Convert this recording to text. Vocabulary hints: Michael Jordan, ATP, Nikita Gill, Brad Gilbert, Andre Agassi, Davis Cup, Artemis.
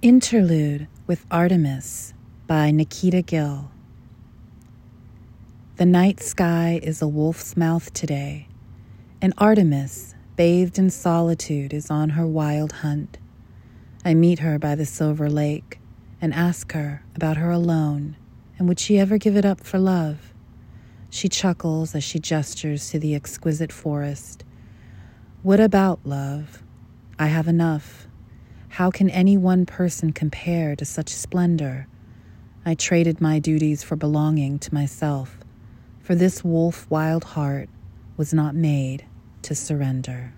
Interlude with Artemis by Nikita Gill. The night sky is a wolf's mouth today, and Artemis, bathed in solitude, is on her wild hunt. I meet her by the silver lake and ask her about her alone and would she ever give it up for love. She chuckles as she gestures to the exquisite forest. What about love? I have enough. How can any one person compare to such splendor? I traded my duties for belonging to myself, for this wolf wild heart was not made to surrender.